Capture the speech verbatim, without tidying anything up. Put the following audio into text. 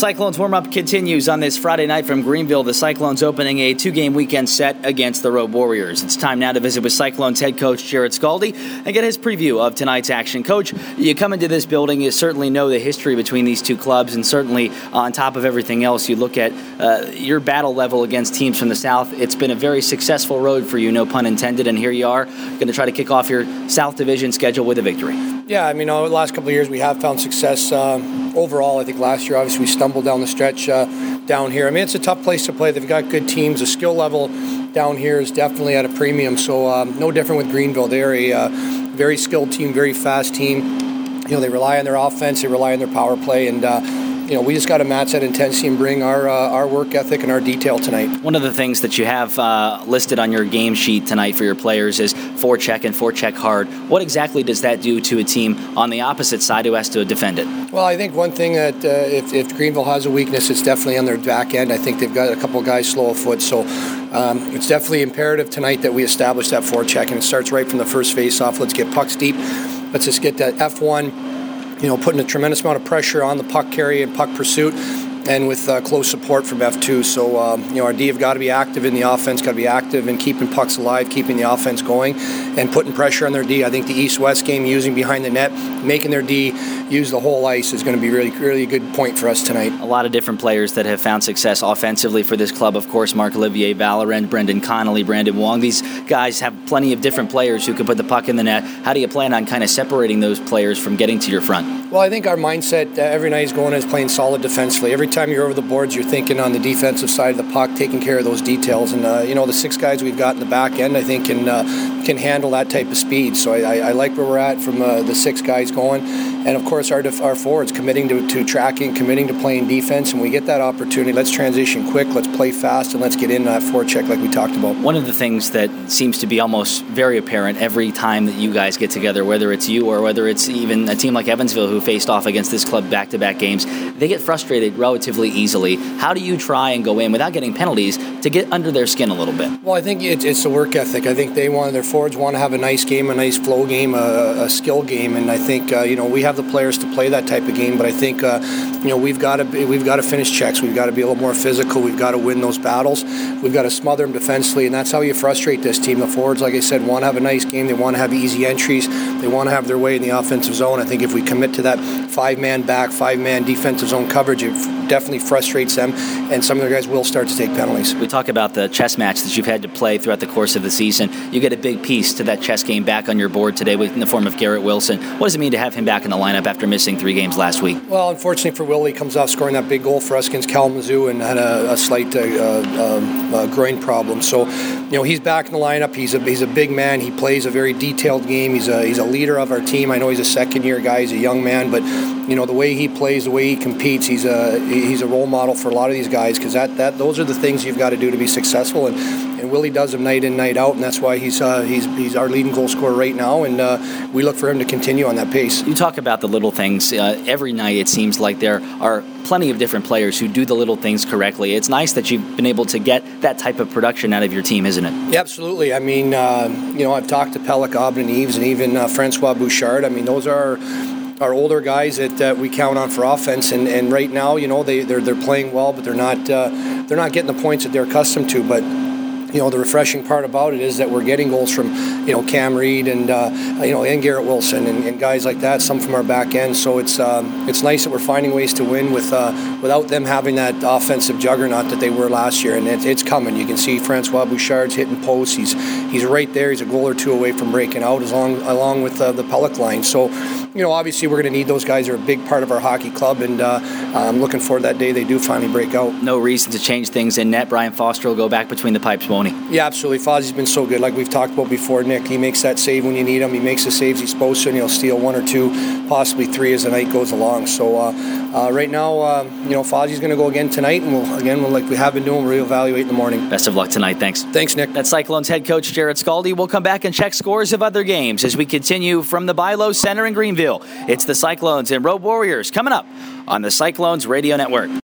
Cyclones warm-up continues on this Friday night from Greenville. The Cyclones opening a two-game weekend set against the Rogue Warriors. It's time now to visit with Cyclones head coach Jared Scaldi and get his preview of tonight's action. Coach, you come into this building, you certainly know the history between these two clubs, and certainly on top of everything else, you look at uh, your battle level against teams from the South. It's been a very successful road for you, no pun intended, and here you are going to try to kick off your South Division schedule with a victory. Yeah, I mean, over the last couple of years we have found success uh, overall. I think last year, obviously, we stumbled down the stretch uh, down here. I mean, it's a tough place to play. They've got good teams. The skill level down here is definitely at a premium, so um, no different with Greenville. They're a uh, very skilled team, very fast team. You know, they rely on their offense, they rely on their power play, and uh, you know, we just got to match that intensity and bring our uh, our work ethic and our detail tonight. One of the things that you have uh, listed on your game sheet tonight for your players is forecheck and forecheck hard. What exactly does that do to a team on the opposite side who has to defend it? Well, I think one thing that uh, if, if Greenville has a weakness, it's definitely on their back end. I think they've got a couple guys slow of foot, so um, it's definitely imperative tonight that we establish that forecheck, and it starts right from the first face-off. Let's get pucks deep. Let's just get that F one. You know, putting a tremendous amount of pressure on the puck carry and puck pursuit, and with uh, close support from F two. So, um, you know, our D have got to be active in the offense, got to be active in keeping pucks alive, keeping the offense going, and putting pressure on their D. I think the East-West game, using behind the net, making their D use the whole ice is going to be really, really a good point for us tonight. A lot of different players that have found success offensively for this club, of course, Marc Olivier Valorant, Brendan Connolly, Brandon Wong. These guys have plenty of different players who can put the puck in the net. How do you plan on kind of separating those players from getting to your front? Well, I think our mindset uh, every night is going is playing solid defensively. Every time you're over the boards, you're thinking on the defensive side of the puck, taking care of those details, and uh, you know, the six guys we've got in the back end, I think can uh, can handle that type of speed. So I, I, I like where we're at from uh, the six guys going, and of course our def- our forwards committing to, to tracking, committing to playing defense. And we get that opportunity, let's transition quick, let's play fast, and let's get in that forecheck like we talked about. One of the things that seems to be almost very apparent every time that you guys get together, whether it's you or whether it's even a team like Evansville who faced off against this club back-to-back games, they get frustrated relatively easily. How do you try and go in without getting penalties to get under their skin a little bit? Well, I think it's, it's a work ethic. I think they want, their forwards want to have a nice game, a nice flow game, a, a skill game, and I think uh, you know, we have the players to play that type of game. But I think uh, you know, we've got to be, we've got to finish checks. We've got to be a little more physical. We've got to win those battles. We've got to smother them defensively, and that's how you frustrate this team. The forwards, like I said, want to have a nice game. They want to have easy entries. They want to have their way in the offensive zone. I think if we commit to that five-man back, five-man defensive zone coverage, it definitely frustrates them, and some of their guys will start to take penalties. We talk about the chess match that you've had to play throughout the course of the season. You get a big piece to that chess game back on your board today in the form of Garrett Wilson. What does it mean to have him back in the lineup after missing three games last week? Well, unfortunately for Willie, he comes off scoring that big goal for us against Kalamazoo and had a, a slight uh, uh, uh, groin problem. So, you know, he's back in the lineup. He's a he's a big man. He plays a very detailed game. He's a he's a leader of our team. I know he's a second-year guy. He's a young man, but you know, the way he plays, the way he competes, he's a he's a role model for a lot of these guys, because that, that those are the things you've got to do to be successful, and, and Willie does them night in, night out, and that's why he's uh, he's he's our leading goal scorer right now, and uh, we look for him to continue on that pace. You talk about the little things. Uh, every night it seems like there are plenty of different players who do the little things correctly. It's nice that you've been able to get that type of production out of your team, isn't it? Yeah, absolutely. I mean, uh, you know, I've talked to Pellick, Aubin, and Eves, and even uh, Francois Bouchard. I mean, those are our older guys that uh, we count on for offense, and, and right now, you know, they they're they're playing well, but they're not uh, they're not getting the points that they're accustomed to. But you know, the refreshing part about it is that we're getting goals from, you know, Cam Reed and uh, you know, and Garrett Wilson and, and guys like that. Some from our back end, so it's um, it's nice that we're finding ways to win with uh, without them having that offensive juggernaut that they were last year. And it, it's coming. You can see Francois Bouchard's hitting posts. He's he's right there. He's a goal or two away from breaking out, as long along with uh, the Pellick line. So, you know, obviously we're going to need those guys. They're a big part of our hockey club, and uh, I'm looking forward to that day they do finally break out. No reason to change things in net. Brian Foster will go back between the pipes, won't he? Yeah, absolutely. Fozzie's been so good. Like we've talked about before, Nick, he makes that save when you need him. He makes the saves he's supposed to, and he'll steal one or two, possibly three as the night goes along. So uh, uh, right now, uh, you know, Fozzie's going to go again tonight, and we'll again, we'll, like we have been doing, we'll reevaluate in the morning. Best of luck tonight. Thanks. Thanks, Nick. That's Cyclones head coach Jared Scaldi. We'll come back and check scores of other games as we continue from the Bylow Center in Greenville. It's the Cyclones and Road Warriors coming up on the Cyclones Radio Network.